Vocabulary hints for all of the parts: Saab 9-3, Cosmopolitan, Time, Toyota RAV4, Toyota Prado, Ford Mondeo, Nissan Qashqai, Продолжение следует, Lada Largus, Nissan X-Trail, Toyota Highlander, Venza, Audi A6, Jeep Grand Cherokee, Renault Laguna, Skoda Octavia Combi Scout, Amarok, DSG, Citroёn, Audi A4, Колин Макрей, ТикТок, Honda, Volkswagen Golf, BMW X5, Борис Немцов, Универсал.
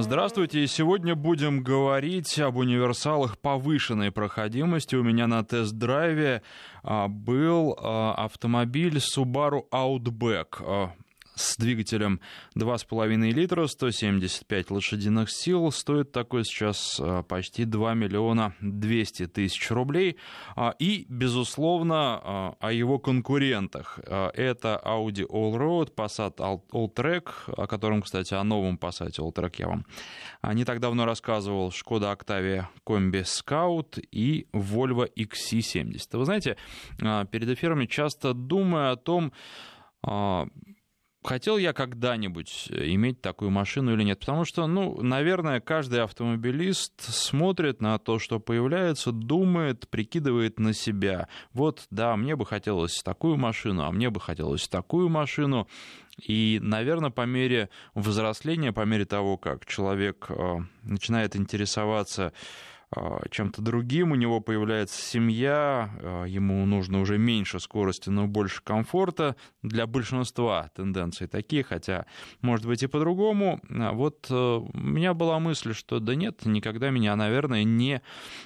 Здравствуйте, и сегодня будем говорить об универсалах повышенной проходимости. У меня на тест-драйве был автомобиль Subaru Outback с двигателем 2,5 литра, 175 лошадиных сил. Стоит такой сейчас почти 2 миллиона 200 тысяч рублей. И, безусловно, о его конкурентах. Это Audi Allroad, Passat Alltrack, о котором, кстати, о новом Passat Alltrack я вам не так давно рассказывал, Skoda Octavia Combi Scout и Volvo XC70. Вы знаете, перед эфирами часто думаю о том, хотел я когда-нибудь иметь такую машину или нет? Потому что, наверное, каждый автомобилист смотрит на то, что появляется, думает, прикидывает на себя. Вот, да, мне бы хотелось такую машину, а мне бы хотелось такую машину. И, наверное, по мере взросления, по мере того, как человек начинает интересоваться чем-то другим, у него появляется семья, ему нужно уже меньше скорости, но больше комфорта. Для большинства тенденции такие, хотя, может быть, и по-другому. Вот у меня была мысль, что да нет, никогда меня, наверное, не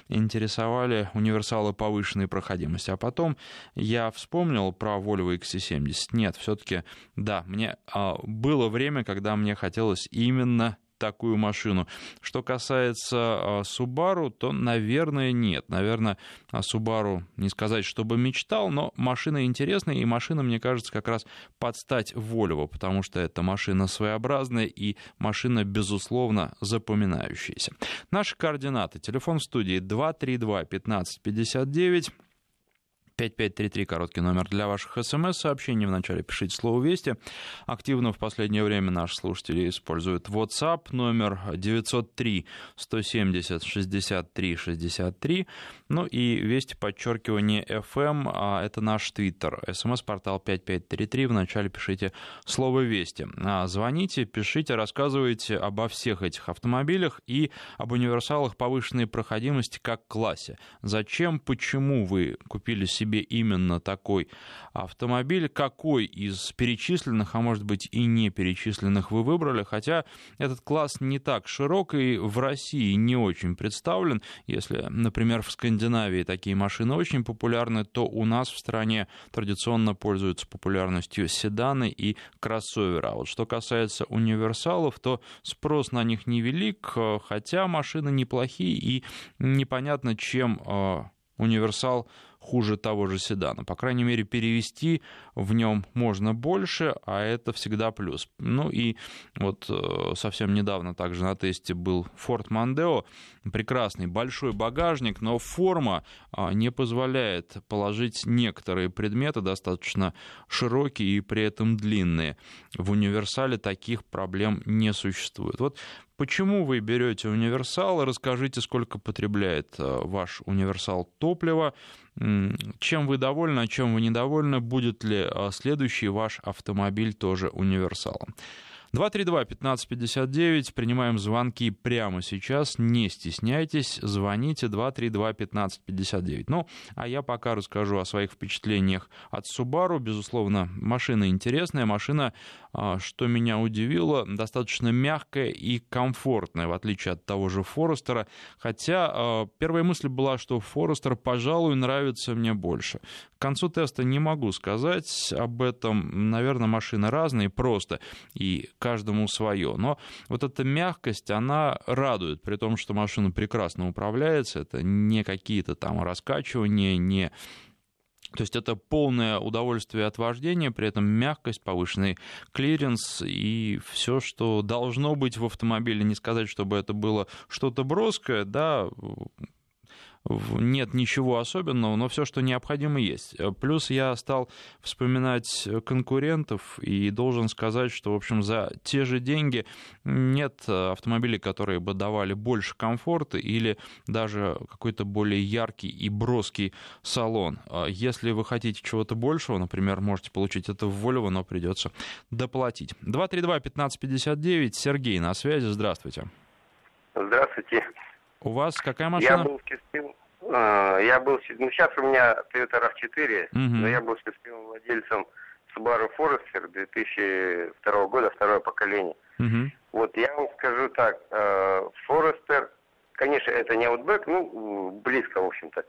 интересовали универсалы повышенной проходимости. А потом я вспомнил про Volvo XC70. Нет, все-таки, да, мне было время, когда мне хотелось именно такую машину. Что касается Subaru, то, наверное, нет. Наверное, о Subaru не сказать, чтобы мечтал, но машина интересная, и машина, мне кажется, как раз под стать Volvo, потому что эта машина своеобразная и машина, безусловно, запоминающаяся. Наши координаты. Телефон в студии 232-1559. 5533, короткий номер для ваших смс-сообщений. Вначале пишите слово «Вести». Активно в последнее время наши слушатели используют WhatsApp, номер 903-170-63-63. Ну и «Вести», подчеркивание «FM», а это наш Твиттер. СМС-портал 5533, вначале пишите слово «Вести». Звоните, пишите, рассказывайте обо всех этих автомобилях и об универсалах повышенной проходимости как классе. Зачем, почему вы купили себе именно такой автомобиль, какой из перечисленных, а может быть и не перечисленных, вы выбрали, хотя этот класс не так широк и в России не очень представлен. Если, например, в Скандинавии такие машины очень популярны, то у нас в стране традиционно пользуются популярностью седаны и кроссоверы. А вот что касается универсалов, то спрос на них невелик, хотя машины неплохие и непонятно, чем универсал хуже того же седана. По крайней мере, перевести в нем можно больше, а это всегда плюс. Ну и вот совсем недавно также на тесте был Ford Mondeo. Прекрасный большой багажник, но форма не позволяет положить некоторые предметы, достаточно широкие и при этом длинные. В универсале таких проблем не существует. Вот почему вы берете универсал? Расскажите, сколько потребляет ваш универсал топлива. Чем вы довольны, а чем вы недовольны? Будет ли следующий ваш автомобиль тоже универсалом? 232-1559. Принимаем звонки прямо сейчас. Не стесняйтесь. Звоните 232-1559. Ну, а я пока расскажу о своих впечатлениях от Subaru. Безусловно, машина интересная. Машина, что меня удивило, достаточно мягкая и комфортная, в отличие от того же Forester. Хотя первая мысль была, что Forester, пожалуй, нравится мне больше. К концу теста не могу сказать об этом. Наверное, машины разные просто. И каждому свое. Но вот эта мягкость, она радует, при том, что машина прекрасно управляется, это не какие-то там раскачивания, не... То есть это полное удовольствие от вождения, при этом мягкость, повышенный клиренс и все, что должно быть в автомобиле. Не сказать, чтобы это было что-то броское, да... Нет ничего особенного, но все, что необходимо, есть. Плюс я стал вспоминать конкурентов и должен сказать, что, в общем, за те же деньги нет автомобилей, которые бы давали больше комфорта или даже какой-то более яркий и броский салон. Если вы хотите чего-то большего, например, можете получить это в Volvo, но придется доплатить. 232-1559, Сергей на связи, здравствуйте. Здравствуйте. У вас какая машина? Сейчас у меня Toyota RAV4, но я был счастливым владельцем Subaru Forester 2002 года, второе поколение. Угу. Вот я вам скажу так, Forester, конечно, это не Outback, ну, близко, в общем-то.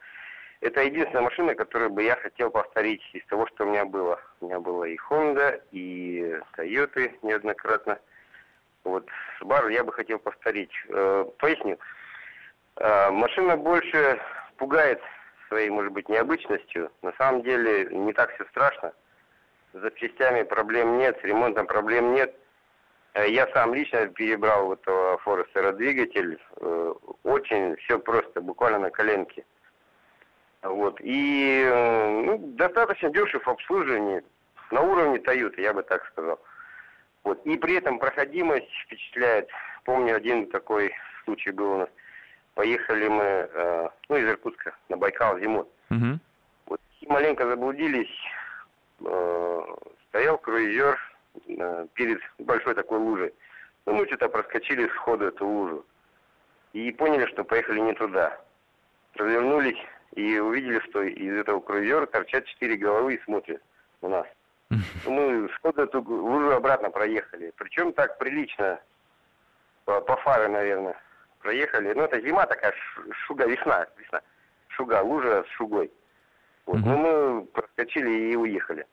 Это единственная машина, которую бы я хотел повторить из того, что у меня было. У меня было и Honda, и Toyota неоднократно. Вот Subaru я бы хотел повторить. Поясню. Машина больше пугает своей, может быть, необычностью. На самом деле не так все страшно. С запчастями проблем нет, с ремонтом проблем нет. Я сам лично перебрал у этого Forester двигатель. Очень все просто, буквально на коленке. Вот. И ну, достаточно дешев в обслуживании, на уровне Toyota, я бы так сказал. Вот. И при этом проходимость впечатляет. Помню, один такой случай был у нас. Поехали мы из Иркутска на Байкал зимой. Угу. Вот. И маленько заблудились. Стоял круизер перед большой такой лужей. Ну, мы что-то проскочили сходу эту лужу. И поняли, что поехали не туда. Развернулись и увидели, что из этого круизера торчат 4 головы и смотрят у нас. Мы сходу эту лужу обратно проехали. Причем так прилично, по фары, наверное, проехали. Ну, это зима такая, шуга, весна. Шуга, лужа с шугой. Вот. Ну, мы проскочили и уехали.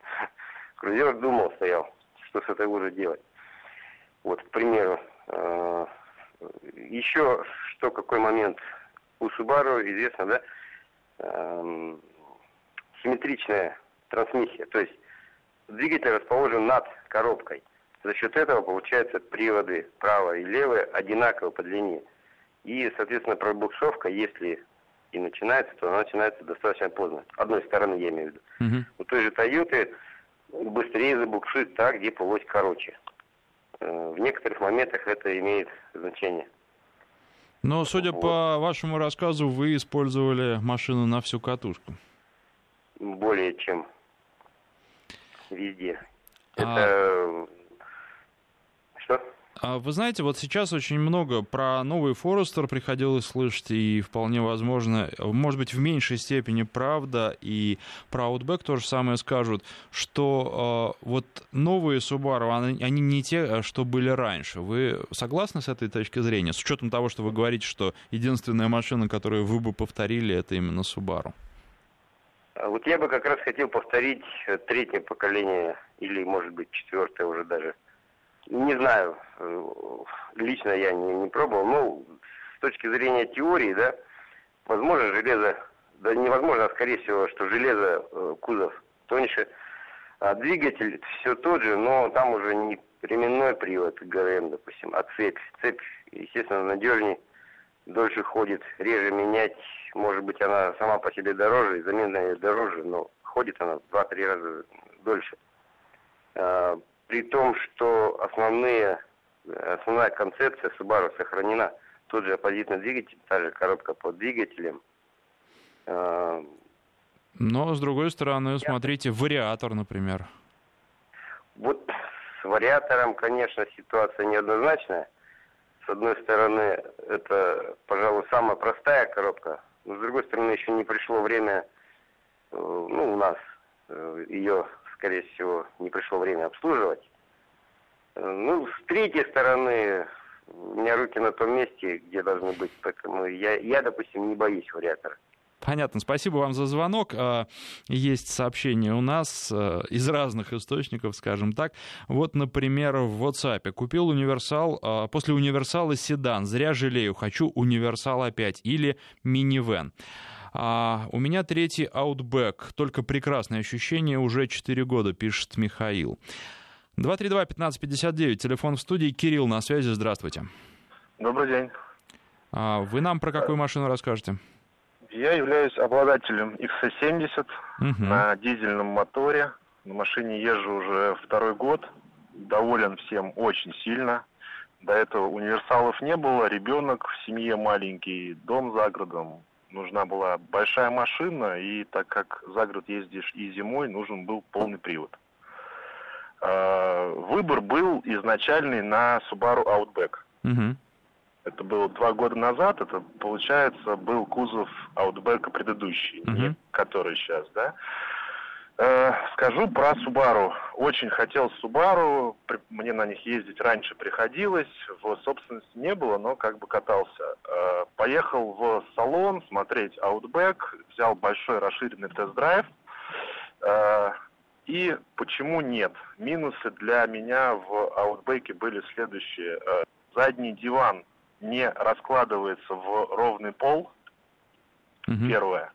Крузер думал, стоял, что с этой лужей делать. Вот, к примеру, еще что, какой момент у Subaru известно, да? Симметричная трансмиссия, то есть двигатель расположен над коробкой. За счет этого, получается, приводы правые и левые одинаковы по длине. И, соответственно, пробуксовка, если и начинается, то она начинается достаточно поздно. Одной стороны, я имею в виду. Угу. У той же Тойоты быстрее забуксует так, где полость короче. В некоторых моментах это имеет значение. Но, судя по вашему рассказу, вы использовали машину на всю катушку. Более чем. Везде. Это... Что? Вы знаете, вот сейчас очень много про новый Forester приходилось слышать, и вполне возможно, может быть, в меньшей степени правда, и про Outback то же самое скажут, что вот новые Subaru, они не те, что были раньше. Вы согласны с этой точки зрения, с учетом того, что вы говорите, что единственная машина, которую вы бы повторили, это именно Subaru? Вот я бы как раз хотел повторить третье поколение, или, может быть, четвертое уже даже. Не знаю, лично я не пробовал, но с точки зрения теории, да, возможно, железо, да невозможно, а скорее всего, что железо, кузов тоньше, а двигатель все тот же, но там уже не ременной привод ГРМ, допустим, а цепь. Цепь, естественно, надежнее, дольше ходит, реже менять, может быть, она сама по себе дороже, и замена ее дороже, но ходит она в 2-3 раза дольше. При том, что основная концепция Subaru сохранена. Тот же оппозитный двигатель, та же коробка под двигателем. Но, с другой стороны, смотрите, вариатор, например. Вот с вариатором, конечно, ситуация неоднозначная. С одной стороны, это, пожалуй, самая простая коробка. Но, с другой стороны, еще не пришло время, у нас ее... скорее всего, не пришло время обслуживать. Ну, с третьей стороны, у меня руки на том месте, где должны быть, поэтому я допустим, не боюсь вариатора. Понятно, спасибо вам за звонок. Есть сообщения у нас из разных источников, скажем так. Вот, например, в WhatsApp. Купил универсал, после универсала седан. Зря жалею, хочу универсал опять или минивэн. У меня третий Outback, только прекрасное ощущение, уже 4 года, пишет Михаил. 232-1559, телефон в студии, Кирилл на связи, здравствуйте. Добрый день. Вы нам про какую машину расскажете? Я являюсь обладателем XC70 на дизельном моторе, на машине езжу уже 2-й год, доволен всем очень сильно. До этого универсалов не было, ребенок в семье маленький, дом за городом. Нужна была большая машина, и так как за город ездишь и зимой, нужен был полный привод. Выбор был изначальный на Subaru Outback. Угу. Это было 2 года назад, это, получается, был кузов Outback предыдущий, не который сейчас, да? Скажу про Subaru. Очень хотел Subaru. Мне на них ездить раньше приходилось. В собственности не было, но как бы катался. Поехал в салон смотреть Outback. Взял большой расширенный тест-драйв. И почему нет? Минусы для меня в Outback были следующие. Задний диван не раскладывается в ровный пол. Первое.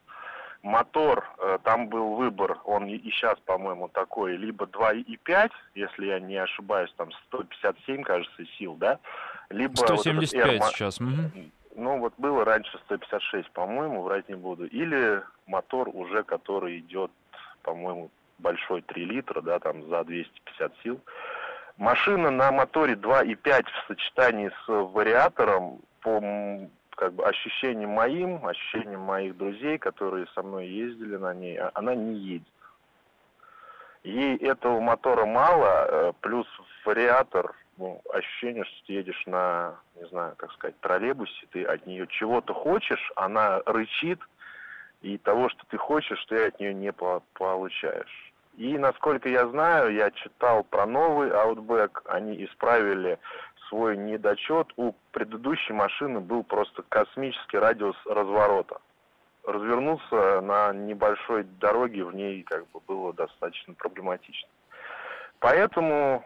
Мотор, там был выбор, он и сейчас, по-моему, такой, либо 2,5, если я не ошибаюсь, там 157, кажется, сил, да? Либо 175 вот сейчас. Ну, вот было раньше 156, по-моему, врать не буду. Или мотор уже, который идет, по-моему, большой 3 литра, да, там за 250 сил. Машина на моторе 2,5 в сочетании с вариатором, по... как бы ощущением моих друзей, которые со мной ездили на ней, она не едет. Ей этого мотора мало, плюс вариатор, ну, ощущение, что ты едешь на, не знаю, как сказать, троллейбусе, ты от нее чего-то хочешь, она рычит, и того, что ты хочешь, ты от нее не получаешь. И, насколько я знаю, я читал про новый Outback, они исправили свой недочет. У предыдущей машины был просто космический радиус разворота. Развернуться на небольшой дороге в ней как бы было достаточно проблематично. Поэтому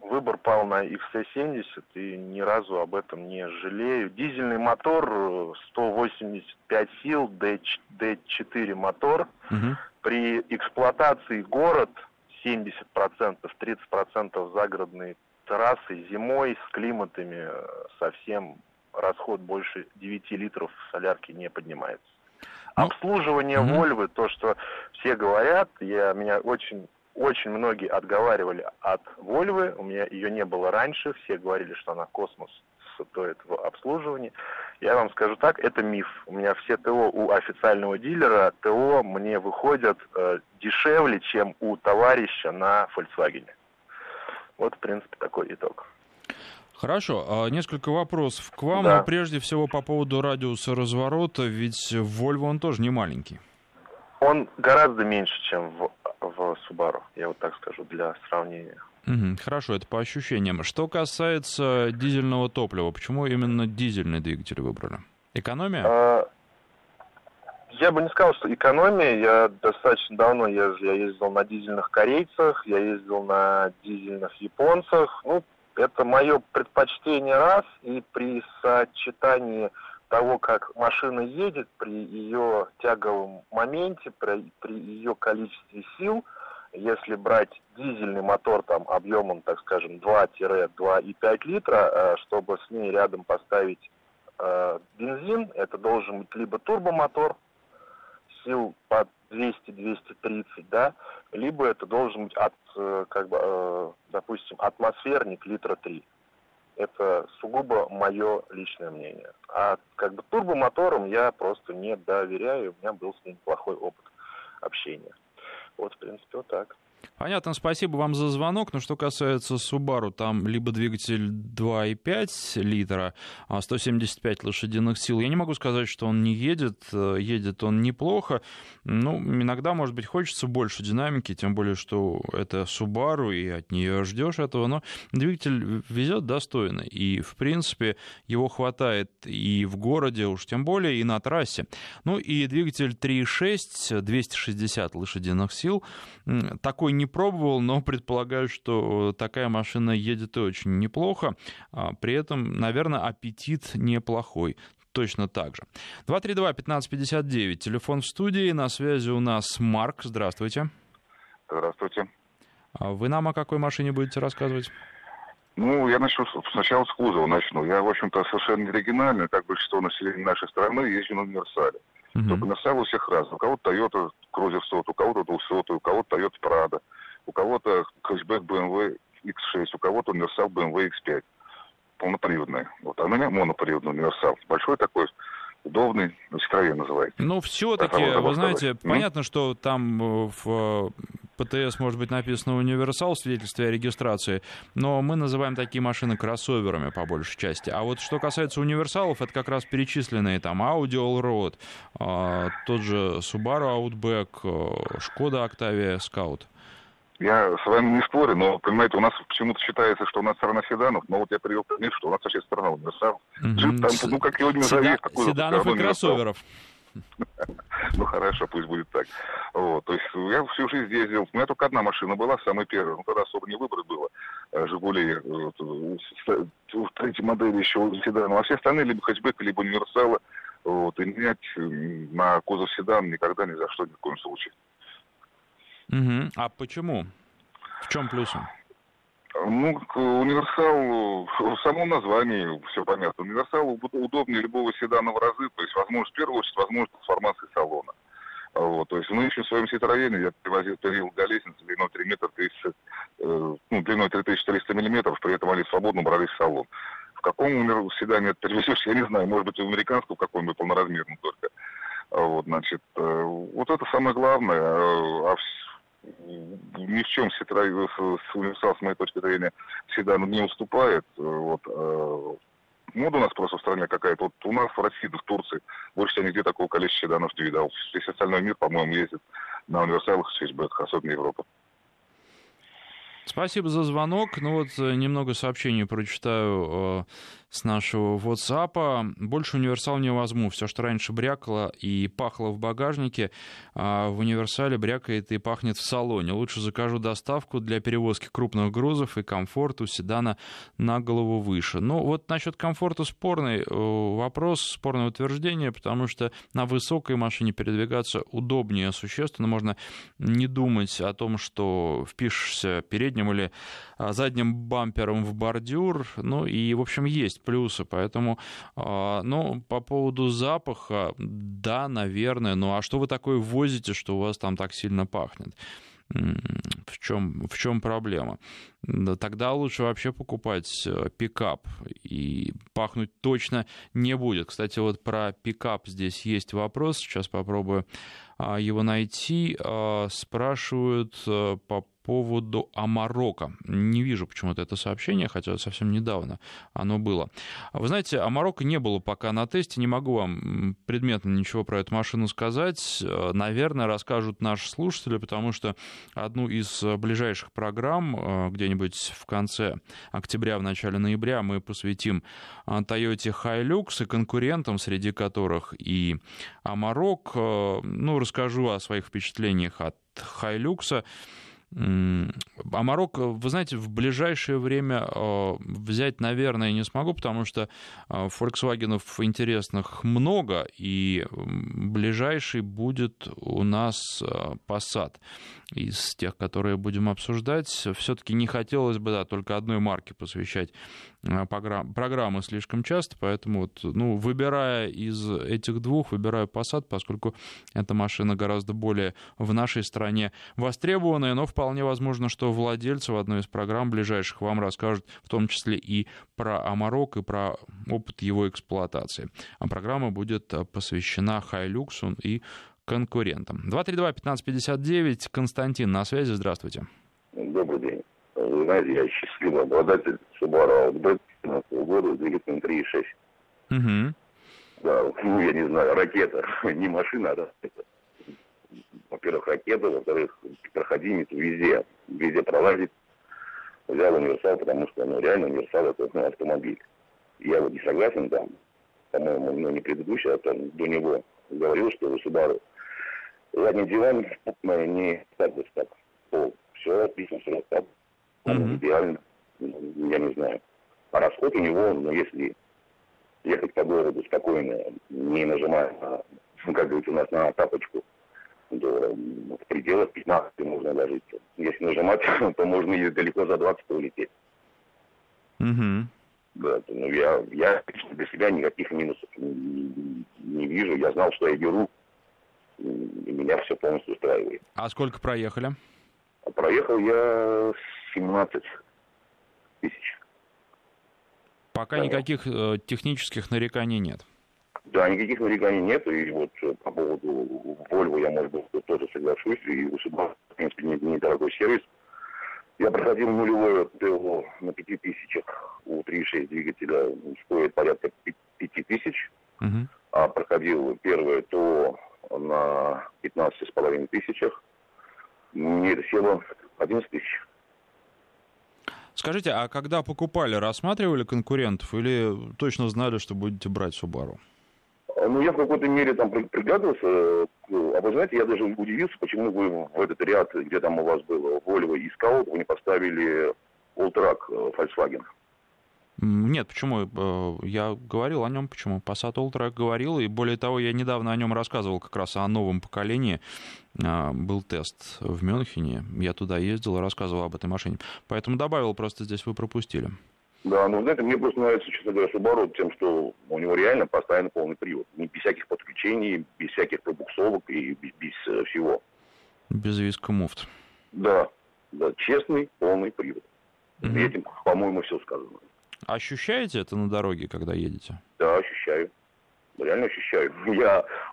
выбор пал на XC70, и ни разу об этом не жалею. Дизельный мотор, 185 сил, D4 мотор. При эксплуатации город 70%, 30% загородные трассы, зимой с климатами совсем расход больше 9 литров солярки не поднимается. Обслуживание Volvo, то, что все говорят, меня очень многие отговаривали от Volvo, у меня ее не было раньше, все говорили, что она космос стоит в обслуживании. Я вам скажу так, это миф. У меня все ТО у официального дилера, ТО мне выходят дешевле, чем у товарища на Volkswagen. Вот, в принципе, такой итог. Хорошо. Несколько вопросов к вам. Да. Но прежде всего по поводу радиуса разворота, ведь в Volvo он тоже не маленький. Он гораздо меньше, чем в Subaru, я вот так скажу, для сравнения. Хорошо, это по ощущениям. Что касается дизельного топлива, почему именно дизельный двигатель выбрали? Экономия? Я бы не сказал, что экономия. Я достаточно давно я ездил на дизельных корейцах, я ездил на дизельных японцах. Ну, это мое предпочтение раз, и при сочетании того, как машина едет, при ее тяговом моменте, при ее количестве сил, если брать дизельный мотор там объемом, так скажем, 2-2,5 литра, чтобы с ней рядом поставить бензин, это должен быть либо турбомотор сил под 200-230, да, либо это должен быть допустим, атмосферник литра 3. Это сугубо мое личное мнение. А как бы турбомоторам я просто не доверяю, у меня был с ним плохой опыт общения. Вот, в принципе, вот так. Понятно, спасибо вам за звонок. Но что касается Subaru, там либо двигатель 2,5 литра, 175 лошадиных сил. Я не могу сказать, что он не едет, едет он неплохо. Ну, иногда, может быть, хочется больше динамики, тем более, что это Subaru, и от нее ждешь этого. Но двигатель везет достойно, и, в принципе, его хватает и в городе, уж тем более, и на трассе. Ну, и двигатель 3,6, 260 лошадиных сил, такой не пробовал, но предполагаю, что такая машина едет очень неплохо. При этом, наверное, аппетит неплохой. Точно так же. 232-1559. Телефон в студии. На связи у нас Марк. Здравствуйте. Здравствуйте. Вы нам о какой машине будете рассказывать? Ну, я начну сначала с кузова. Я, в общем-то, совершенно не оригинальный, как большинство населения нашей страны, езжу на универсале. Только универсалы у всех разные. У кого-то Toyota Cruiser 100, у кого-то 200, у кого-то Toyota Prado, у кого-то Cashback BMW X6, у кого-то универсал BMW X5. Полноприводный. Вот. А у меня моноприводный универсал. Большой такой, удобный, на Citroёn называется. Ну, все-таки, вы знаете, понятно, что там в ПТС может быть написано «Универсал» в свидетельстве о регистрации, но мы называем такие машины кроссоверами по большей части. А вот что касается «Универсалов», это как раз перечисленные там Audi Allroad, тот же Subaru Outback, Skoda Octavia Scout. Я с вами не спорю, но, понимаете, у нас почему-то считается, что у нас страна седанов, но вот я привел пример, что у нас вообще страна универсалов. Джип там, ну, как его не назови, какой седанов и кроссоверов. Ну, хорошо, пусть будет так. Вот, то есть я всю жизнь ездил. У меня только одна машина была, самая первая. Ну, тогда особо не выбора было. «Жигули», третьей модели еще седан. А все остальные либо хэтчбеки, либо универсалы. Вот, и менять на кузов седан никогда ни за что, ни в коем случае. Угу. А почему? В чем плюсы? Ну, «Универсал» в самом названии все понятно. «Универсал» удобнее любого седана в разы, то есть, возможность, в первую очередь, возможность трансформации салона. Вот, то есть мы еще в своем «Ситроене», я привозил перил для лестницы длиной 3300 миллиметров, при этом они свободно брались в салон. В каком седане это перевезешь, я не знаю, может быть, в американском каком-нибудь полноразмерном только. Вот, значит, вот это самое главное. А ни в чем «Универсал», с моей точки зрения, седану не уступает. Вот. Мода у нас просто в стране какая-то. Вот у нас в России, да в Турции, больше я нигде такого количества седанов не видал. Весь остальной мир, по-моему, ездит на универсалах и хэтчбеках, особенно Европа. Спасибо за звонок. Ну вот немного сообщений прочитаю с нашего WhatsApp. Больше «Универсал» не возьму. Все, что раньше брякало и пахло в багажнике, в «Универсале» брякает и пахнет в салоне. Лучше закажу доставку для перевозки крупных грузов, и комфорт у седана на голову выше. Ну вот насчет комфорта спорный вопрос, спорное утверждение, потому что на высокой машине передвигаться удобнее существенно. Можно не думать о том, что впишешься передним или задним бампером в бордюр. Ну и, в общем, есть плюсы. Поэтому, ну, по поводу запаха, да, наверное. Ну, а что вы такое возите, что у вас там так сильно пахнет? В чем проблема? Да, тогда лучше вообще покупать пикап, и пахнуть точно не будет. Кстати, вот про пикап здесь есть вопрос. Сейчас попробую его найти. Спрашивают по поводу Амарока. Не вижу почему-то это сообщение, хотя совсем недавно оно было. Вы знаете, Амарока не было пока на тесте, не могу вам предметно ничего про эту машину сказать. Наверное, расскажут наши слушатели, потому что одну из ближайших программ, где-нибудь в конце октября, в начале ноября, мы посвятим Toyota Hilux и конкурентам, среди которых и Амарок. Ну, расскажу о своих впечатлениях от Hilux. Амарок, вы знаете, в ближайшее время взять, наверное, не смогу, потому что Volkswagen интересных много, и ближайший будет у нас Passat из тех, которые будем обсуждать. Все-таки не хотелось бы, да, только одной марке посвящать программы слишком часто, поэтому вот, ну, выбирая из этих двух, выбираю Passat, поскольку эта машина гораздо более в нашей стране востребованная, но вполне возможно, что владельцы в одной из программ ближайших вам расскажут в том числе и про Амарок, и про опыт его эксплуатации. А программа будет посвящена Hilux и конкурентам. 232-1559, Константин на связи, здравствуйте. Добрый день. Вы знаете, я счастливый обладатель Subaru Outback 2015 года с двигателем 3.6. Угу. Да, ну, я не знаю, ракета. Не машина, а ракета. Во-первых, ракета, во-вторых, проходимец везде. Везде пролазит. Взял универсал, потому что, ну, реально универсал — это, ну, автомобиль. Я вот не согласен там, по-моему, ну, не предыдущий, а там до него говорил, что у Subaru задний диван не так вот так. Все отлично, все так. Идеально. Я не знаю. А расход у него, ну, если ехать по городу спокойно, не нажимая, как говорится, у нас на тапочку, то в пределах 15 можно ложиться. Если нажимать, то можно и далеко за 20 улететь. Да, ну, я лично для себя никаких минусов не вижу. Я знал, что я беру, и меня все полностью устраивает. А сколько проехали? Проехал я 17 тысяч. Пока никаких технических нареканий нет? Да, никаких нареканий нет, и вот по поводу Volvo я, может быть, тоже соглашусь, и у Subaru, в принципе, недорогой сервис. Я проходил нулевое ТО на 5000, у 3.6 двигателя стоит порядка 5000, а проходил первое ТО на 15,5 тысячах, мне это село 11 тысяч. Скажите, а когда покупали, рассматривали конкурентов или точно знали, что будете брать Subaru? Ну, я в какой-то мере там приглядывался. А вы знаете, я даже удивился, почему вы в этот ряд, где там у вас было Volvo и Scout, вы не поставили Alltrack Volkswagen. Нет, почему? Я говорил о нем, почему? Passat Alltrack говорил, и более того, я недавно о нем рассказывал, как раз о новом поколении. Был тест в Мюнхене, я туда ездил и рассказывал об этой машине. Поэтому добавил, просто здесь вы пропустили. Да, ну, знаете, мне просто нравится, честно говоря, Subaru тем, что у него реально постоянно полный привод. Без всяких подключений, без всяких пробуксовок и без всего. Без виска муфт. Да, да, честный, полный привод. И этим, по-моему, все сказано. Ощущаете это на дороге, когда едете? Да, ощущаю. Реально ощущаю.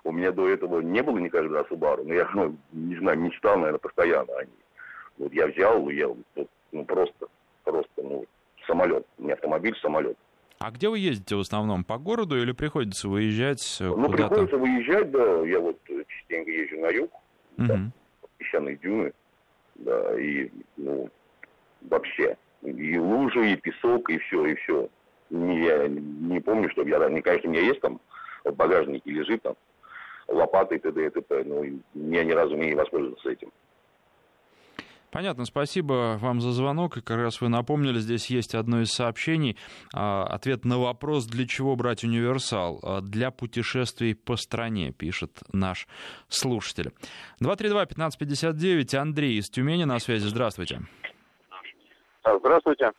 У меня до этого не было никогда Subaru, но я, не знаю, мечтал, наверное, постоянно о ней. Вот я взял, просто самолет. Не автомобиль, самолет. А где вы ездите в основном? По городу или приходится выезжать куда-то? Ну, приходится выезжать, да. Я вот частенько езжу на юг, да, песчаные дюны, да, и, вообще, и лужи, и песок, и все, и все. Я не помню, чтобы я... Конечно, у меня есть там в багажнике лежит там лопаты и т.д. и т.п., но я ни разу не воспользовался этим. Понятно, спасибо вам за звонок. И как раз вы напомнили, здесь есть одно из сообщений. Ответ на вопрос, для чего брать универсал. Для путешествий по стране, пишет наш слушатель. 232-1559, Андрей из Тюмени на связи. Здравствуйте. Здравствуйте.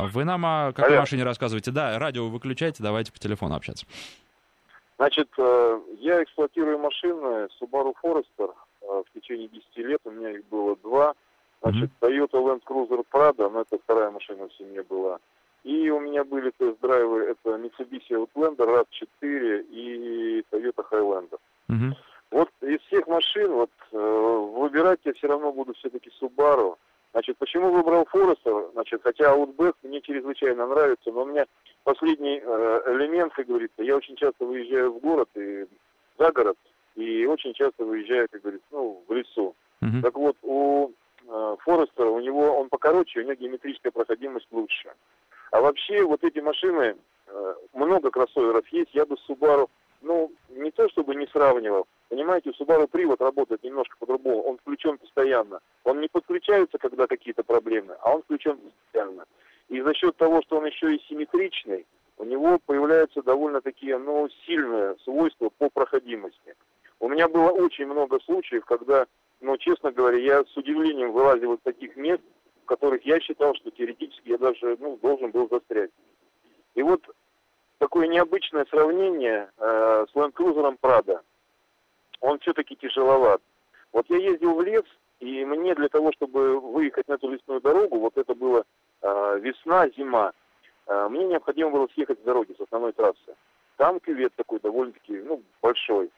Вы нам о какой машине рассказываете? Да, радио выключайте, давайте по телефону общаться. Значит, я эксплуатирую машины Subaru Forester. В течение 10 лет у меня их было 2. Значит, Toyota Land Cruiser Prado, но это вторая машина в семье была. И у меня были тест-драйвы, это Mitsubishi Outlander, RAV4 и Toyota Highlander. Вот из всех машин, выбирать я все равно буду все-таки Subaru. Значит, почему выбрал Forester? Значит, хотя Outback мне чрезвычайно нравится, но у меня последний элемент, как говорится, я очень часто выезжаю в город и за город, и очень часто выезжаю, как говорится, в лесу. Так вот, у Forester, у него он покороче, у него геометрическая проходимость лучше. А вообще, вот эти машины, много кроссоверов есть, я бы с Subaru, не то чтобы не сравнивал, понимаете, у Subaru привод работает немножко по-другому, он включен постоянно. Он не подключается, когда какие-то проблемы, а он включен постоянно. И за счет того, что он еще и симметричный, у него появляются довольно такие, сильные свойства по проходимости. У меня было очень много случаев, когда, честно говоря, я с удивлением вылазил из таких мест, в которых я считал, что теоретически я даже, должен был застрять. И вот такое необычное сравнение с Land Cruiser Prado. Он все-таки тяжеловат. Вот я ездил в лес, и мне для того, чтобы выехать на эту лесную дорогу, вот это было весна, зима, мне необходимо было съехать с дороги, с основной трассы. Там кювет такой довольно-таки, большой.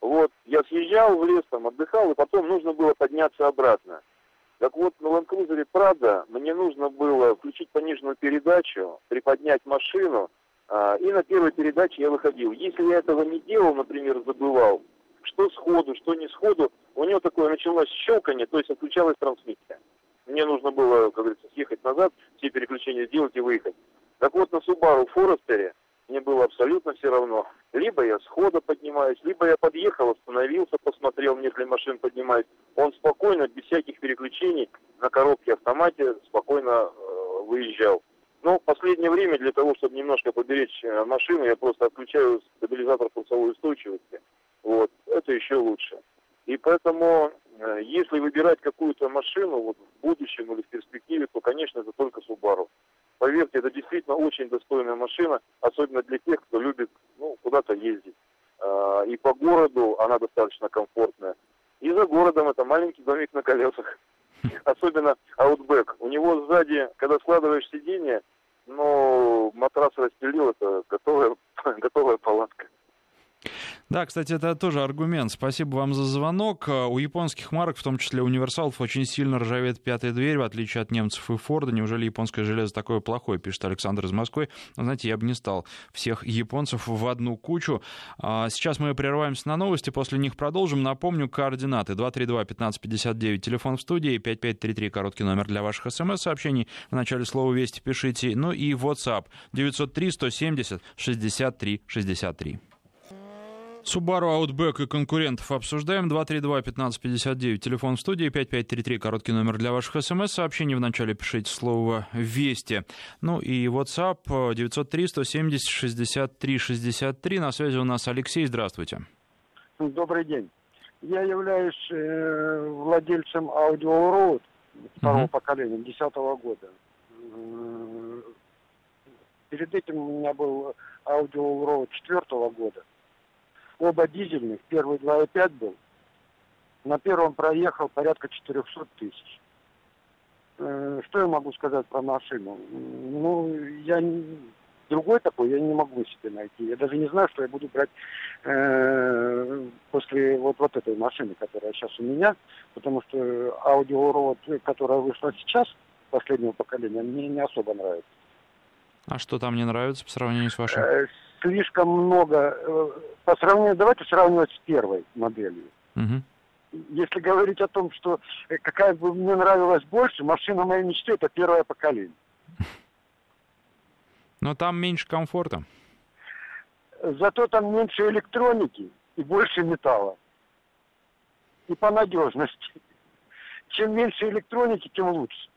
Вот, я съезжал в лес, там отдыхал, и потом нужно было подняться обратно. Так вот, на Land Cruiser Prado мне нужно было включить пониженную передачу, приподнять машину, и на первой передаче я выходил. Если я этого не делал, например, забывал, что сходу, что не сходу, у него такое началось щелканье, то есть отключалась трансмиссия. Мне нужно было, как говорится, съехать назад, все переключения сделать и выехать. Так вот, на Subaru Forester мне было абсолютно все равно. Либо я сходу поднимаюсь, либо я подъехал, остановился, посмотрел, если машина поднимается. Он спокойно, без всяких переключений, на коробке автомате спокойно выезжал. Но в последнее время, для того, чтобы немножко поберечь машину, я просто отключаю стабилизатор курсовой устойчивости. Вот, это еще лучше. И поэтому, если выбирать какую-то машину в будущем или в перспективе, то, конечно, это только Subaru. Поверьте, это действительно очень достойная машина, особенно для тех, кто любит куда-то ездить. И по городу она достаточно комфортная. И за городом это маленький домик на колесах. Особенно Outback. У него сзади, когда складываешь сиденье, матрас расстелил, это готовая палатка. Да, кстати, это тоже аргумент. Спасибо вам за звонок. У японских марок, в том числе универсалов, очень сильно ржавеет пятая дверь, в отличие от немцев и Форда. Неужели японское железо такое плохое, пишет Александр из Москвы. Но, знаете, я бы не стал всех японцев в одну кучу. Сейчас мы прерываемся на новости, после них продолжим. Напомню, координаты 232-1559, телефон в студии, 5533, короткий номер для ваших смс-сообщений. В начале слова «Вести» пишите. Ну и WhatsApp 903-170-63-63. Subaru Outback и конкурентов обсуждаем. 232-1559, телефон в студии, 5533, короткий номер для ваших смс-сообщений. Вначале пишите слово «Вести». Ну и WhatsApp 903-170-63-63. На связи у нас Алексей, здравствуйте. Добрый день. Я являюсь владельцем Audi Allroad второго поколения, 2010 года. Перед этим у меня был Audi Allroad 2004 года. Оба дизельных, первый 2.5 был. На первом проехал порядка 400 тысяч. Что я могу сказать про машину? Ну, я другой такой, я не могу себе найти. Я даже не знаю, что я буду брать после вот этой машины, которая сейчас у меня. Потому что Audi Allroad, которая вышла сейчас, последнего поколения, мне не особо нравится. А что там не нравится по сравнению с вашим? Слишком много. По сравнению, давайте сравнивать с первой моделью. Если говорить о том, что какая бы мне нравилась больше, машина моей мечты — это первое поколение. Но там меньше комфорта. Зато там меньше электроники и больше металла. И по надежности. Чем меньше электроники, тем лучше.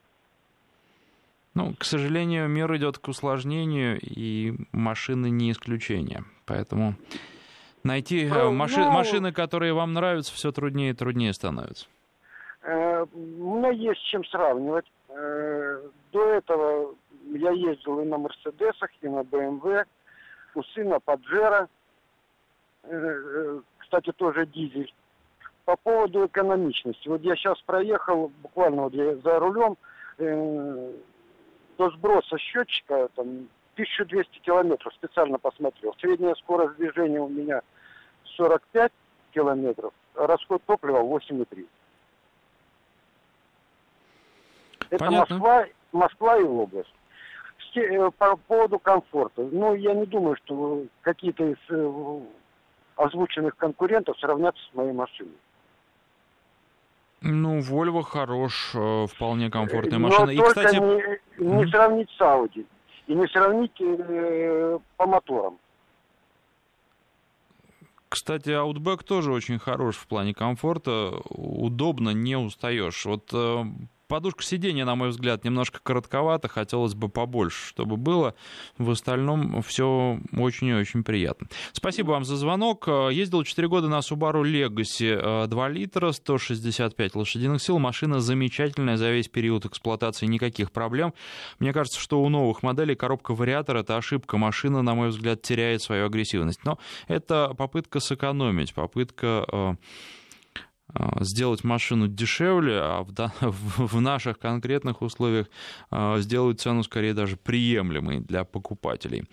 Ну, к сожалению, мир идет к усложнению, и машины не исключение. Поэтому найти машины, которые вам нравятся, все труднее и труднее становится. У меня есть с чем сравнивать. До этого я ездил и на Мерседесах, и на БМВ, у сына Паджеро, кстати, тоже дизель. По поводу экономичности. Вот я сейчас проехал, буквально вот я за рулем, до сброса счетчика там 1200 километров специально посмотрел. Средняя скорость движения у меня 45 километров, а расход топлива 8,3. Это Москва и область. По поводу комфорта. Ну, я не думаю, что какие-то из озвученных конкурентов сравнятся с моей машиной. Ну, Volvo хорош, вполне комфортная машина. Но только не сравнить с Audi. И не сравнить по моторам. Кстати, Outback тоже очень хорош в плане комфорта. Удобно, не устаешь. Вот подушка сиденья, на мой взгляд, немножко коротковата. Хотелось бы побольше, чтобы было. В остальном все очень и очень приятно. Спасибо вам за звонок. Ездил 4 года на Subaru Legacy. 2 литра, 165 лошадиных сил. Машина замечательная. За весь период эксплуатации никаких проблем. Мне кажется, что у новых моделей коробка-вариатор — это ошибка. Машина, на мой взгляд, теряет свою агрессивность. Но это попытка сэкономить, попытка сделать машину дешевле, а в наших конкретных условиях сделать цену скорее даже приемлемой для покупателей.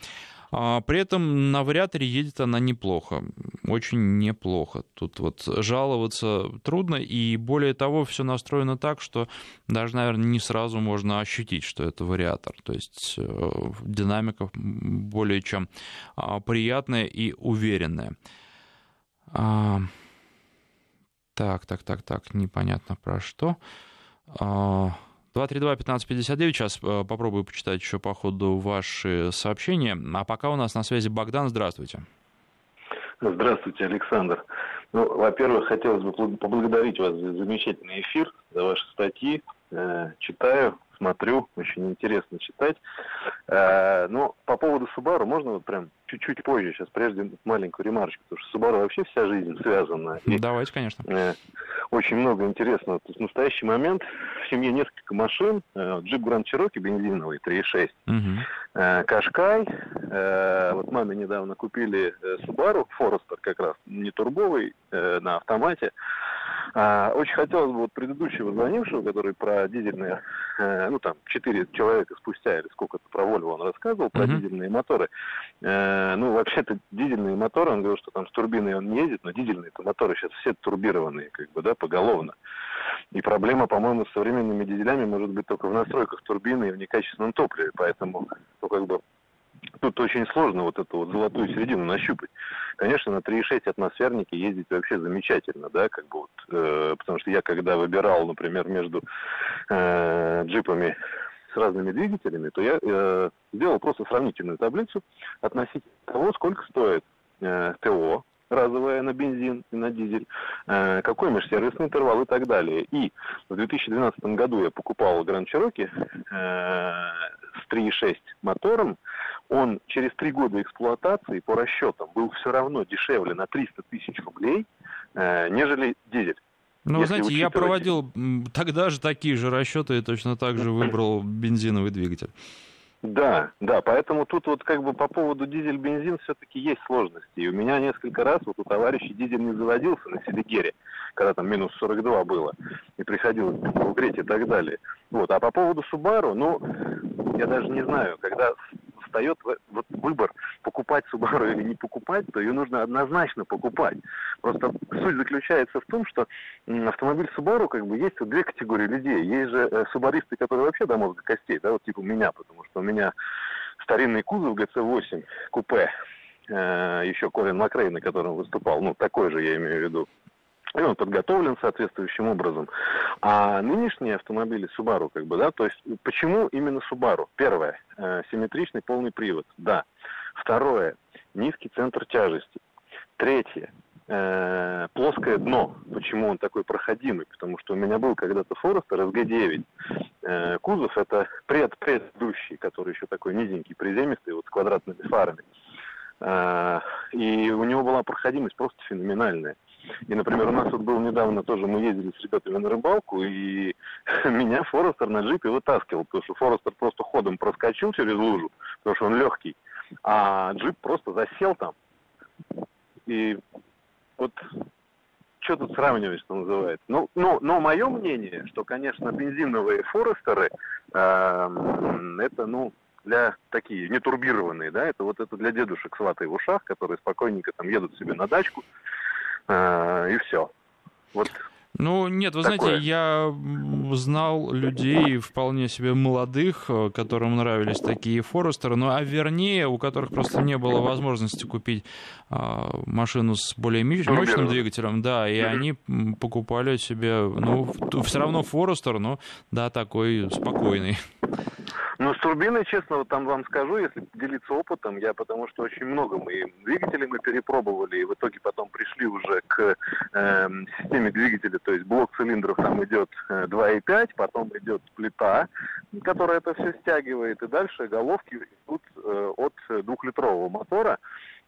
При этом на вариаторе едет она неплохо, очень неплохо. Тут вот жаловаться трудно, и более того, все настроено так, что даже, наверное, не сразу можно ощутить, что это вариатор. То есть динамика более чем приятная и уверенная. Так, непонятно про что. 232-1559, сейчас попробую почитать еще по ходу ваши сообщения. А пока у нас на связи Богдан, здравствуйте. Здравствуйте, Александр. Ну, во-первых, хотелось бы поблагодарить вас за замечательный эфир, за ваши статьи. Читаю, смотрю, очень интересно читать. Но по поводу Subaru можно вот прям чуть-чуть позже, сейчас прежде маленькую ремарочку, потому что Subaru вообще вся жизнь связана. Давайте, конечно. Очень много интересного. В настоящий момент в семье несколько машин. Jeep Grand Cherokee бензиновый 3.6, Qashqai. Вот маме недавно купили Subaru Forester, как раз не турбовый, на автомате. Очень хотелось бы вот предыдущего звонившего, который про дизельные, ну там 4 человека спустя или сколько-то про Volvo он рассказывал, про дизельные моторы. Ну вообще-то дизельные моторы, он говорил, что там с турбиной он не ездит, но дизельные-то моторы сейчас все турбированные, как бы, да, поголовно. И проблема, по-моему, с современными дизелями может быть только в настройках турбины и в некачественном топливе, поэтому, ну, как бы, тут очень сложно вот эту вот золотую середину нащупать. Конечно, на 3,6 атмосферники ездить вообще замечательно, да, как бы вот, потому что я когда выбирал, например, между джипами с разными двигателями, то я делал просто сравнительную таблицу относительно того, сколько стоит ТО разовая на бензин и на дизель, какой межсервисный интервал и так далее. И в 2012 году я покупал Grand Cherokee с 3,6 мотором. Он через 3 года эксплуатации по расчетам был все равно дешевле на 300 тысяч рублей, нежели дизель. Ну, вы знаете, я проводил тогда же такие же расчеты и точно так же выбрал бензиновый двигатель. Да, да, поэтому тут вот как бы по поводу дизель-бензин все-таки есть сложности. И у меня несколько раз вот у товарища дизель не заводился на Селигере, когда там минус 42 было, и приходилось угреть и так далее. Вот. А по поводу Subaru, ну, я даже не знаю, когда встает вот выбор, покупать Subaru или не покупать, то ее нужно однозначно покупать. Просто суть заключается в том, что автомобиль Subaru, как бы, есть вот две категории людей. Есть же субаристы, которые вообще до мозга костей, да, вот типа меня, потому что у меня старинный кузов GC8 купе, еще Колин Макрей, на котором выступал, ну, такой же я имею в виду. И он подготовлен соответствующим образом. А нынешние автомобили Subaru, как бы, да, то есть почему именно Subaru? Первое, симметричный полный привод, да. Второе, низкий центр тяжести. Третье, плоское дно. Почему он такой проходимый? Потому что у меня был когда-то Forester SG9. Кузов это предыдущий, который еще такой низенький, приземистый, вот с квадратными фарами. И у него была проходимость просто феноменальная. И, например, у нас тут был недавно тоже, мы ездили с ребятами на рыбалку, и меня Forester на джипе вытаскивал, потому что Forester просто ходом проскочил через лужу, потому что он легкий, а джип просто засел там. И вот что тут сравнивать, что называется. Но мое мнение, что, конечно, бензиновые Форестеры, это, ну, для такие нетурбированные, да, это вот это для дедушек с ватой в ушах, которые спокойненько там едут себе на дачку, и все. Вот. Ну, нет, вы такое. Знаете, я знал людей вполне себе молодых, которым нравились такие Форестеры, ну, а вернее, у которых просто не было возможности купить машину с более мощным двигателем, да, и они покупали себе, ну, все равно Форестер, но, да, такой спокойный. Ну, с турбиной, честно, вот там вам скажу, если делиться опытом, я, потому что очень много мы двигателей мы перепробовали, и в итоге потом пришли уже к системе двигателя, то есть блок цилиндров там идет 2,5, потом идет плита, которая это все стягивает, и дальше головки идут от 2-литрового мотора.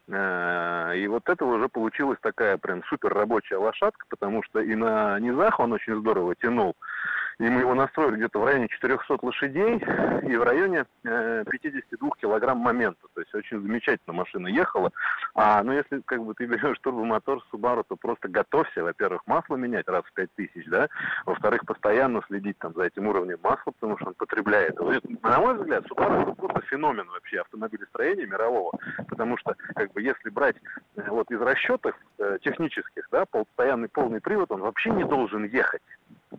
И вот это уже получилась такая прям супер рабочая лошадка, потому что и на низах он очень здорово тянул. И мы его настроили где-то в районе 400 лошадей и в районе 52 килограмм момента. То есть очень замечательно машина ехала. А, ну, если, как бы, ты берешь турбомотор Subaru, то просто готовься, во-первых, масло менять раз в 5000, да, во-вторых, постоянно следить там за этим уровнем масла, потому что он потребляет. Вот, на мой взгляд, Subaru это просто феномен вообще автомобилестроения мирового, потому что, как бы, если брать вот из расчетов технических, да, постоянный полный привод, он вообще не должен ехать.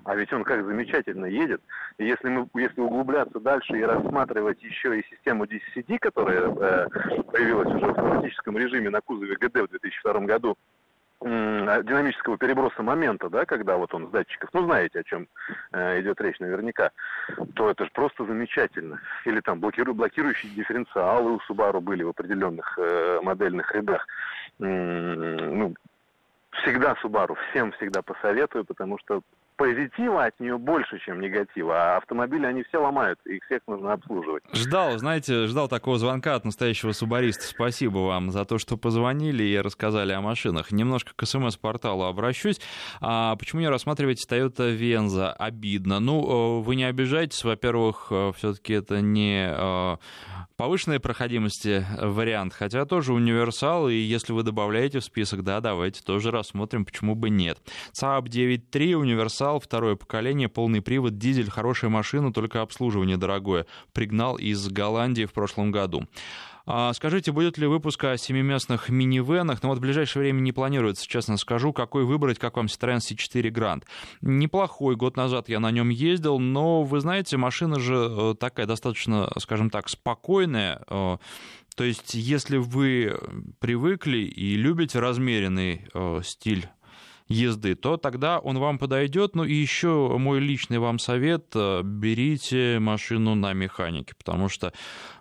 А ведь он как замечательно едет. И если углубляться дальше и рассматривать еще и систему DCD, которая появилась уже в автоматическом режиме на кузове ГД в 2002 году, динамического переброса момента, да, когда вот он с датчиков, ну, знаете, о чем идет речь наверняка, то это же просто замечательно. Или там блокирующие дифференциалы у Subaru были в определенных модельных рядах. Ну, всегда Subaru, всем всегда посоветую, потому что позитива от нее больше, чем негатива. А автомобили, они все ломают, их всех нужно обслуживать. Ждал такого звонка от настоящего субариста. Спасибо вам за то, что позвонили и рассказали о машинах. Немножко к СМС-порталу обращусь. Почему не рассматриваете Toyota Venza? Обидно. Ну, вы не обижайтесь. Во-первых, все-таки это не повышенной проходимости вариант, хотя тоже универсал, и если вы добавляете в список, да, давайте тоже рассмотрим, почему бы нет. Saab 9-3, универсал, второе поколение, полный привод, дизель, хорошая машина, только обслуживание дорогое. Пригнал из Голландии в прошлом году. Скажите, будет ли выпуск о семиместных минивенах? Ну вот в ближайшее время не планируется, честно скажу. Какой выбрать, как вам Citroёn C4 Grand? Неплохой, год назад я на нем ездил, но, вы знаете, машина же такая достаточно, скажем так, спокойная. То есть, если вы привыкли и любите размеренный стиль езды, то тогда он вам подойдет. Ну и еще мой личный вам совет: берите машину на механике, потому что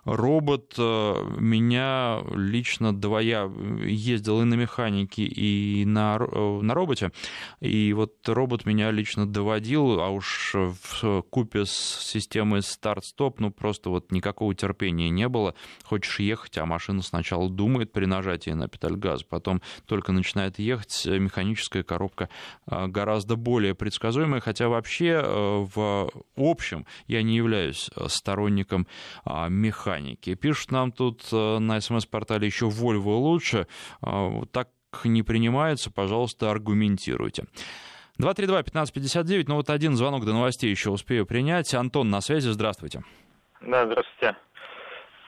робот меня лично двоя ездил и на механике, и на роботе. И вот робот меня лично доводил, а уж в купе с системой старт-стоп, ну просто вот никакого терпения не было. Хочешь ехать, а машина сначала думает при нажатии на педаль газа, потом только начинает ехать. Механическая коробка гораздо более предсказуемая, хотя вообще в общем я не являюсь сторонником механики. Пишут нам тут на СМС-портале еще Volvo лучше. Так не принимается, пожалуйста, аргументируйте. 232-1559, ну вот один звонок до новостей еще успею принять. Антон на связи, здравствуйте. Да, здравствуйте.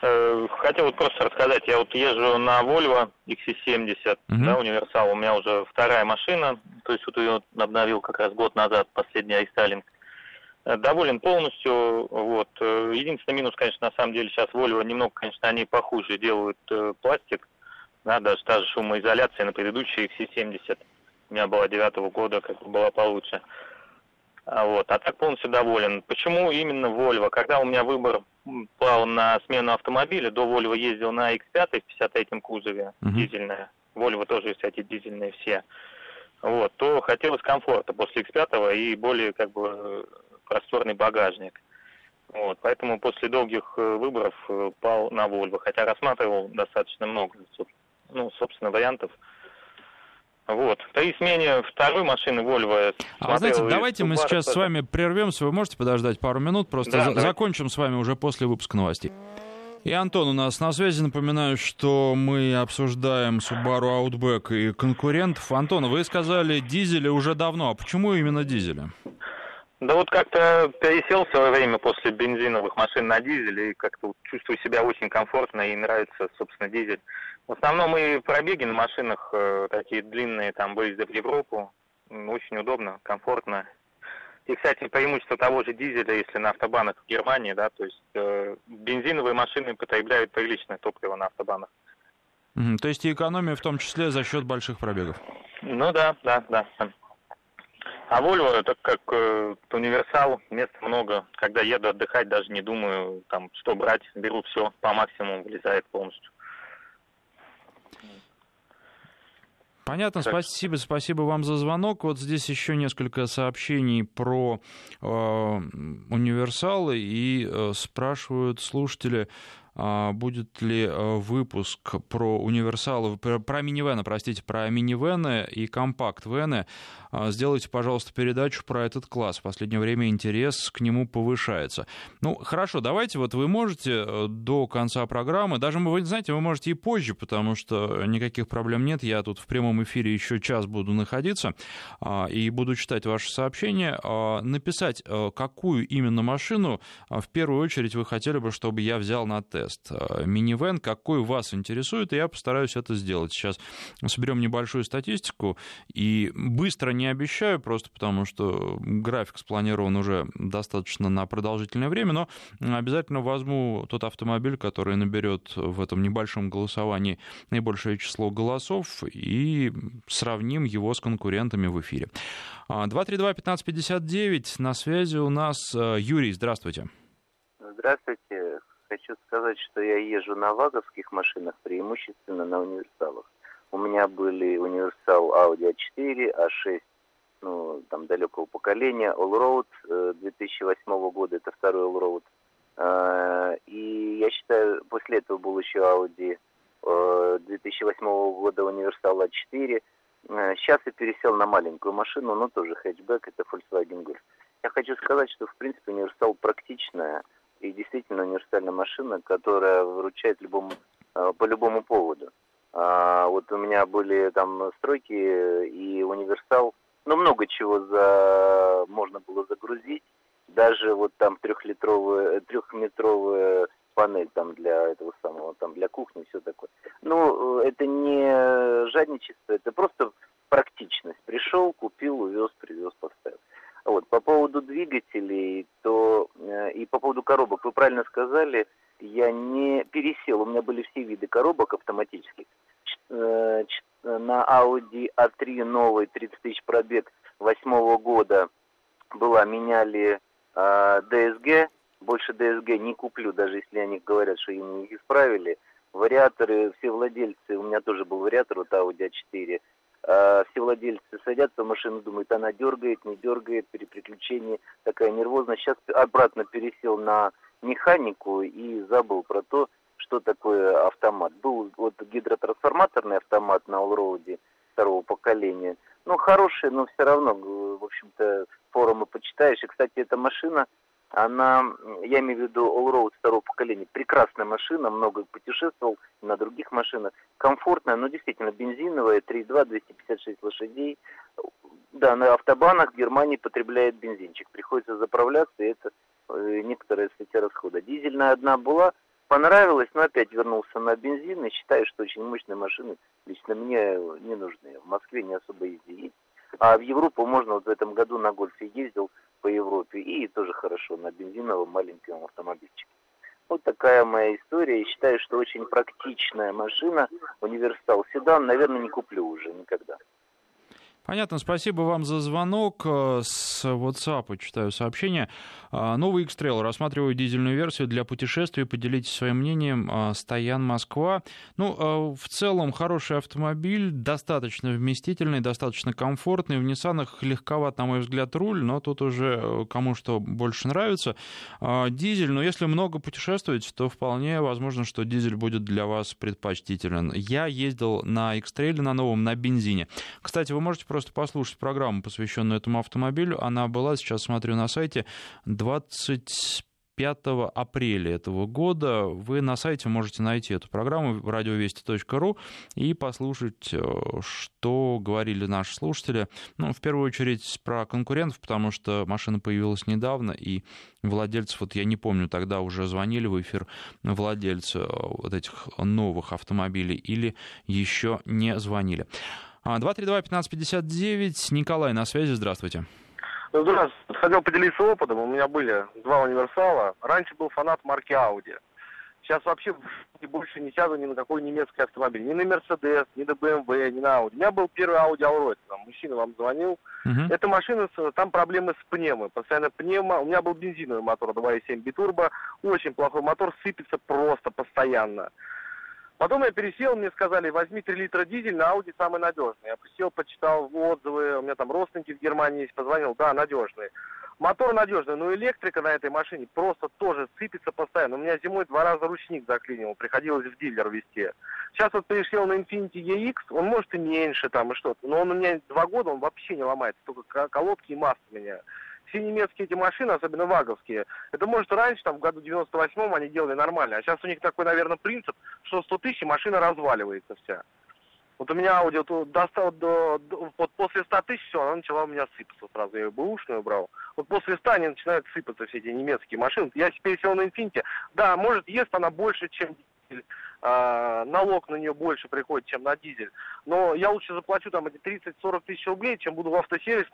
Хотел вот просто рассказать, я вот езжу на Volvo XC70, да, универсал, у меня уже вторая машина, то есть вот ее обновил как раз год назад, последний рестайлинг. Доволен полностью, вот. Единственный минус, конечно, на самом деле сейчас Volvo немного, конечно, они похуже делают пластик, да, даже та же шумоизоляция на предыдущей XC70, у меня была 9-го года, как бы была получше. Вот. А так полностью доволен. Почему именно Volvo? Когда у меня выбор пал на смену автомобиля, до Volvo ездил на X5 в 53-м кузове, дизельная. Volvo тоже, кстати, дизельные все. Вот. То хотелось комфорта после X5 и более как бы просторный багажник. Вот. Поэтому после долгих выборов пал на Volvo. Хотя рассматривал достаточно много, ну, собственно, вариантов. Вот. При смене второй машины Volvo... А знаете, давайте мы сейчас с вами прервемся. Вы можете подождать пару минут? Просто закончим с вами уже после выпуска новостей. И Антон у нас на связи. Напоминаю, что мы обсуждаем Subaru Outback и конкурентов. Антон, вы сказали дизели уже давно. А почему именно дизели? Да вот как-то пересел в свое время после бензиновых машин на дизель. И как-то вот чувствую себя очень комфортно и нравится, собственно, дизель. В основном и пробеги на машинах такие длинные, там, выезды в Европу. Очень удобно, комфортно. И, кстати, преимущество того же дизеля, если на автобанах в Германии, да, то есть бензиновые машины потребляют приличное топливо на автобанах. То есть и экономия в том числе за счет больших пробегов. Ну да. А Volvo, так как универсал, мест много. Когда еду отдыхать, даже не думаю, там, что брать. Беру все по максимуму, влезает полностью. Понятно, спасибо вам за звонок. Вот здесь еще несколько сообщений про универсалы, и спрашивают слушатели, будет ли выпуск про универсалы, про минивены и компакт-вены. Сделайте, пожалуйста, передачу про этот класс. В последнее время интерес к нему повышается. Ну, хорошо, давайте, вот вы можете до конца программы, даже, вы знаете, вы можете и позже, потому что никаких проблем нет. Я тут в прямом эфире еще час буду находиться и буду читать ваши сообщения. Написать, какую именно машину в первую очередь вы хотели бы, чтобы я взял на тест. Минивэн, какой вас интересует, и я постараюсь это сделать. Сейчас соберем небольшую статистику, и быстро не обещаю, просто потому что график спланирован уже достаточно на продолжительное время, но обязательно возьму тот автомобиль, который наберет в этом небольшом голосовании наибольшее число голосов, и сравним его с конкурентами в эфире. 232-1559, на связи у нас Юрий, здравствуйте. Здравствуйте. Хочу сказать, что я езжу на ваговских машинах, преимущественно на универсалах. У меня были универсал Audi A4, A6 ну, там, далекого поколения, Allroad 2008 года, это второй Allroad. И я считаю, после этого был еще Audi 2008 года Универсал А4. Сейчас я пересел на маленькую машину, но тоже хэтчбэк, это Volkswagen Golf. Я хочу сказать, что в принципе Универсал практичная и действительно универсальная машина, которая выручает по любому поводу. Вот у меня были там стройки и Универсал, но много чего можно было загрузить. Даже вот там трехметровая панель там для этого самого, там для кухни, все такое. Ну, это не жадничество, это просто практичность. Пришел, купил, увез, привез, поставил. Вот, по поводу двигателей, то и по поводу коробок, вы правильно сказали, я не пересел, у меня были все виды коробок автоматических. На Audi A3 новый, 30 тысяч пробег 2008 года меняли ДСГ, больше ДСГ не куплю, даже если они говорят, что им не исправили. Вариаторы, все владельцы, у меня тоже был вариатор, вот Audi A4, все владельцы садятся в машину, думают, она дергает, не дергает, при переключении такая нервозность. Сейчас обратно пересел на механику и забыл про то, что такое автомат. Был вот гидротрансформаторный автомат на Allroad второго поколения. Ну, хороший, но все равно, в общем-то, форумы почитаешь. И, кстати, эта машина, она, я имею в виду Allroad второго поколения, прекрасная машина, много путешествовал на других машинах, комфортная, но действительно бензиновая, 3.2, 256 лошадей. Да, на автобанах в Германии потребляет бензинчик, приходится заправляться, и это некоторые, кстати, расходы. Дизельная одна была, понравилась, но опять вернулся на бензин, и считаю, что очень мощные машины лично мне не нужны. В Москве не особо ездить. А в Европу можно, вот в этом году на Гольфе ездил по Европе, и тоже хорошо, на бензиновом маленьком автомобильчике. Вот такая моя история, и считаю, что очень практичная машина, универсал седан, наверное, не куплю уже никогда. Понятно, спасибо вам за звонок. С WhatsApp читаю сообщение. Новый X-Trail. Рассматриваю дизельную версию для путешествий. Поделитесь своим мнением. Стоян, Москва. Ну, в целом, хороший автомобиль. Достаточно вместительный, достаточно комфортный. В Ниссанах легковат, на мой взгляд, руль. Но тут уже кому что больше нравится. Дизель. Но если много путешествуете, то вполне возможно, что дизель будет для вас предпочтителен. Я ездил на X-Trail, на новом, на бензине. Кстати, вы можете просто послушать программу, посвященную этому автомобилю. Она была, сейчас смотрю на сайте, 25 апреля этого года. Вы на сайте можете найти эту программу radiovesti.ru и послушать, что говорили наши слушатели. Ну, в первую очередь про конкурентов, потому что машина появилась недавно, и владельцев, вот я не помню, тогда уже звонили в эфир владельцы вот этих новых автомобилей или еще не звонили. 232-1559, Николай на связи, здравствуйте. Здравствуйте, хотел поделиться опытом, у меня были два универсала. Раньше был фанат марки Audi. Сейчас вообще больше не сяду ни на какой немецкий автомобиль. Ни на Mercedes, ни на BMW, ни на Audi. У меня был первый Audi Allroad, там мужчина вам звонил. Uh-huh. Эта машина, там проблемы с пневмой, постоянно пневма. У меня был бензиновый мотор 2.7 битурбо, очень плохой мотор, сыпется просто постоянно. Потом я пересел, мне сказали, возьми 3 литра дизель, на Audi самый надежный. Я посел, почитал отзывы, у меня там родственники в Германии есть, позвонил, да, надежный. Мотор надежный, но электрика на этой машине просто тоже сыпется постоянно. У меня зимой 2 раза ручник заклинил, приходилось в дилер везти. Сейчас вот перешел на Infiniti EX, он может и меньше там и что-то, но он у меня 2 года, он вообще не ломается, только колодки и масло у меня. Все немецкие эти машины, особенно ваговские, это, может, раньше, там, в году 98-м они делали нормально, а сейчас у них такой, наверное, принцип, что 100 тысяч машина разваливается вся. Вот у меня Audi вот, достал вот после 100 тысяч, все, она начала у меня сыпаться сразу, я ее бэушную брал. Вот после 100 они начинают сыпаться, все эти немецкие машины. Я пересел на Infiniti, да, может, ест она больше, чем дизель, налог на нее больше приходит, чем на дизель, но я лучше заплачу там эти 30-40 тысяч рублей, чем буду в автосервис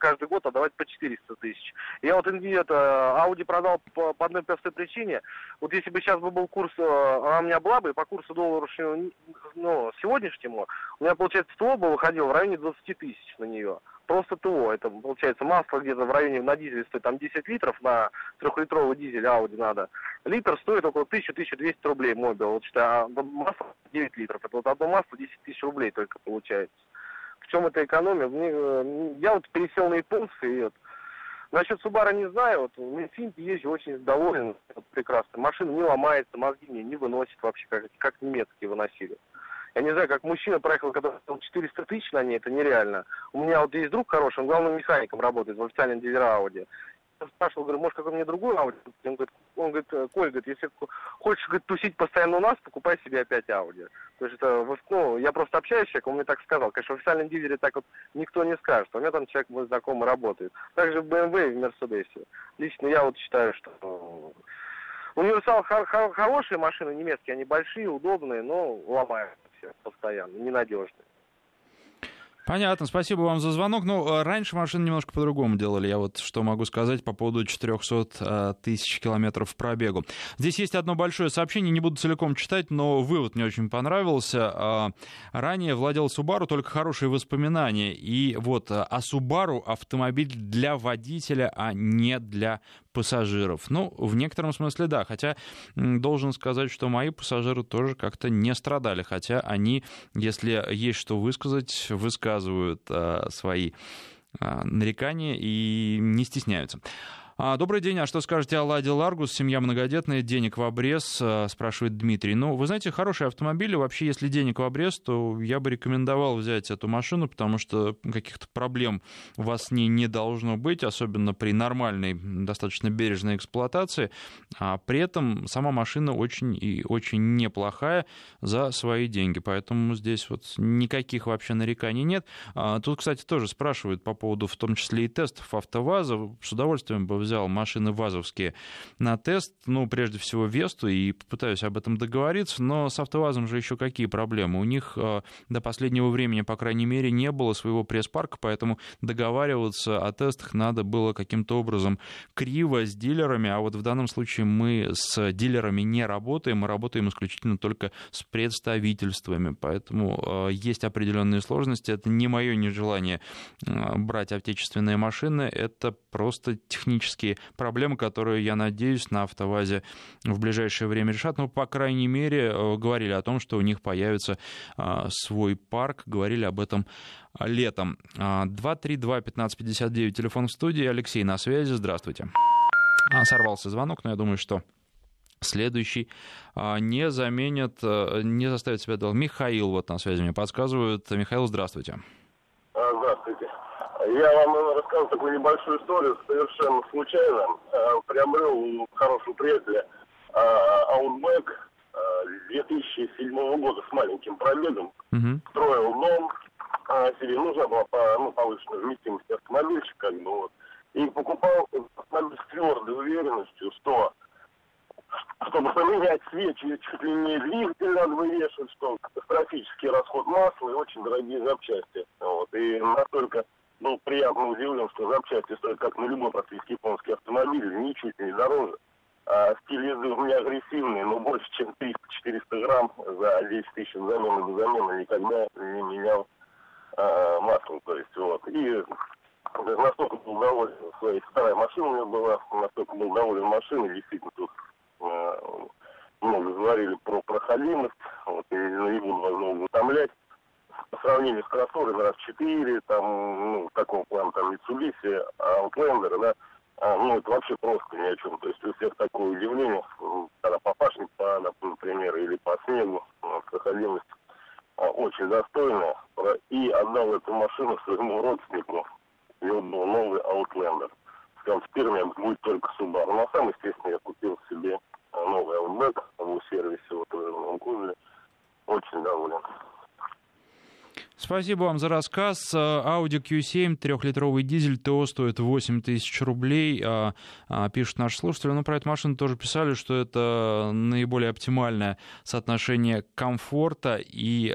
каждый год отдавать по 400 тысяч. Я вот Audi продал по одной простой причине. Вот если бы сейчас был курс, она у меня была бы, и по курсу доллара сегодняшнему, у меня, получается, ТО бы выходило в районе 20 тысяч на нее. Просто ТО, это, получается, масло где-то в районе, на дизеле стоит там 10 литров, на 3-литровый дизель Audi надо. Литр стоит около 1000-1200 рублей мой был. Вот, считай, масло 9 литров, это вот одно масло 10 тысяч рублей только получается. чем это экономия. Я вот пересел на японцы, и вот. Насчет Subaru не знаю, вот на Infiniti езжу, очень доволен, вот, прекрасно. Машина не ломается, мозги мне не выносит вообще, как немецкие выносили. Я не знаю, как мужчина проехал, когда 400 тысяч на ней, это нереально. У меня вот есть друг хороший, он главным механиком работает в официальном дилере Audi. Я спрашивал, говорю, может, какой мне другой Audi? Он говорит, Коль, говорит, если хочешь, говорит, тусить постоянно у нас, покупай себе опять Audi. То есть это, ну, я просто общаюсь с человеком, он мне так сказал. Конечно, в официальном дилере так вот никто не скажет. У меня там человек, мой знакомый, работает. Также в BMW и в Мерседесе. Лично я вот считаю, что... Универсал хорошие машины немецкие, они большие, удобные, но ломаются все постоянно, ненадежные. Понятно, спасибо вам за звонок. Ну, раньше машины немножко по-другому делали. Я вот что могу сказать по поводу 400 тысяч километров пробегу. Здесь есть одно большое сообщение, не буду целиком читать, но вывод мне очень понравился. Ранее владел Subaru, только хорошие воспоминания. И вот, а Subaru автомобиль для водителя, а не для пассажиров. Ну, в некотором смысле, да. Хотя, должен сказать, что мои пассажиры тоже как-то не страдали. Хотя они, если есть что высказать, высказывают свои нарекания и не стесняются. Добрый день, а что скажете о Ладе Ларгус? Семья многодетная, денег в обрез, спрашивает Дмитрий. Ну, вы знаете, хорошие автомобили, вообще, если денег в обрез, то я бы рекомендовал взять эту машину, потому что каких-то проблем у вас с ней не должно быть, особенно при нормальной, достаточно бережной эксплуатации. А при этом сама машина очень и очень неплохая за свои деньги, поэтому здесь вот никаких вообще нареканий нет. Тут, кстати, тоже спрашивают по поводу, в том числе и тестов АвтоВАЗа, с удовольствием бы взял машины ВАЗовские на тест, ну, прежде всего, Весту, и попытаюсь об этом договориться, но с АвтоВАЗом же еще какие проблемы? У них до последнего времени, по крайней мере, не было своего пресс-парка, поэтому договариваться о тестах надо было каким-то образом криво с дилерами, а вот в данном случае мы с дилерами не работаем, мы работаем исключительно только с представительствами, поэтому есть определенные сложности, это не мое нежелание брать отечественные машины, это просто технически проблемы, которые, я надеюсь, на АвтоВАЗе в ближайшее время решат. Но, по крайней мере, говорили о том, что у них появится свой парк. Говорили об этом летом. 232-1559, телефон в студии. Алексей на связи. Здравствуйте. Сорвался звонок, но я думаю, что следующий не заставит себя долго. Михаил вот на связи мне подсказывает. Михаил, здравствуйте. Здравствуйте. Я вам расскажу такую небольшую историю, совершенно случайно. Приобрел у хорошего приятеля Outback 2007 года с маленьким пробегом. Строил дом, себе нужна была повышенная вместимость автомобильчика, как бы, вот. И покупал автомобиль с твердой уверенностью, что чтобы поменять свечи, чуть ли не двигатель надо вывешивать, что катастрофический расход масла и очень дорогие запчасти. Вот. И настолько был приятно удивлен, что запчасти стоят, как на любой практически японский автомобиль, ничуть не дороже. Стиль езды у меня агрессивный, но больше, чем 300-400 грамм за 10 тысяч замены до замены никогда не менял масло. То есть, вот. И настолько был доволен своей старой машиной, у меня была, настолько был доволен машиной, действительно, тут много говорили про проходимость, вот, я не буду вас много утомлять. По сравнению с кроссовером RAV4, там, ну, такого плана, там, Mitsubishi, Outlander, да, ну, это вообще просто ни о чем. То есть у всех такое удивление, когда попашник падает, например, или по снегу, проходимость очень достойная. И отдал эту машину своему родственнику, и он был новый Outlander. Сказал, теперь у меня будет только Subaru. Ну, а сам, естественно, я купил себе новый Outback в сервисе, вот, в Новом Кузове. Очень доволен. Спасибо вам за рассказ. Audi Q7, 3-литровый дизель, ТО стоит 8000 рублей, пишут наши слушатели. Но про эту машину тоже писали, что это наиболее оптимальное соотношение комфорта и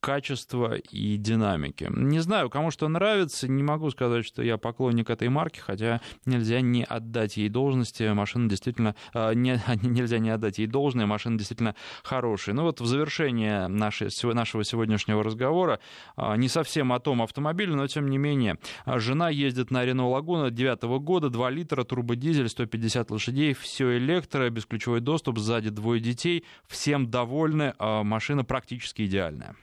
качества и динамики. Не знаю, кому что нравится, не могу сказать, что я поклонник этой марки, хотя нельзя не отдать ей должности, машина действительно... нельзя не отдать ей должное, машина действительно хорошая. Ну вот в завершение нашего сегодняшнего разговора, не совсем о том автомобиле, но тем не менее, жена ездит на Renault Laguna 9-го года, 2 литра, турбодизель, 150 лошадей, все электро, бесключевой доступ, сзади двое детей, всем довольны, машина практически идеальная.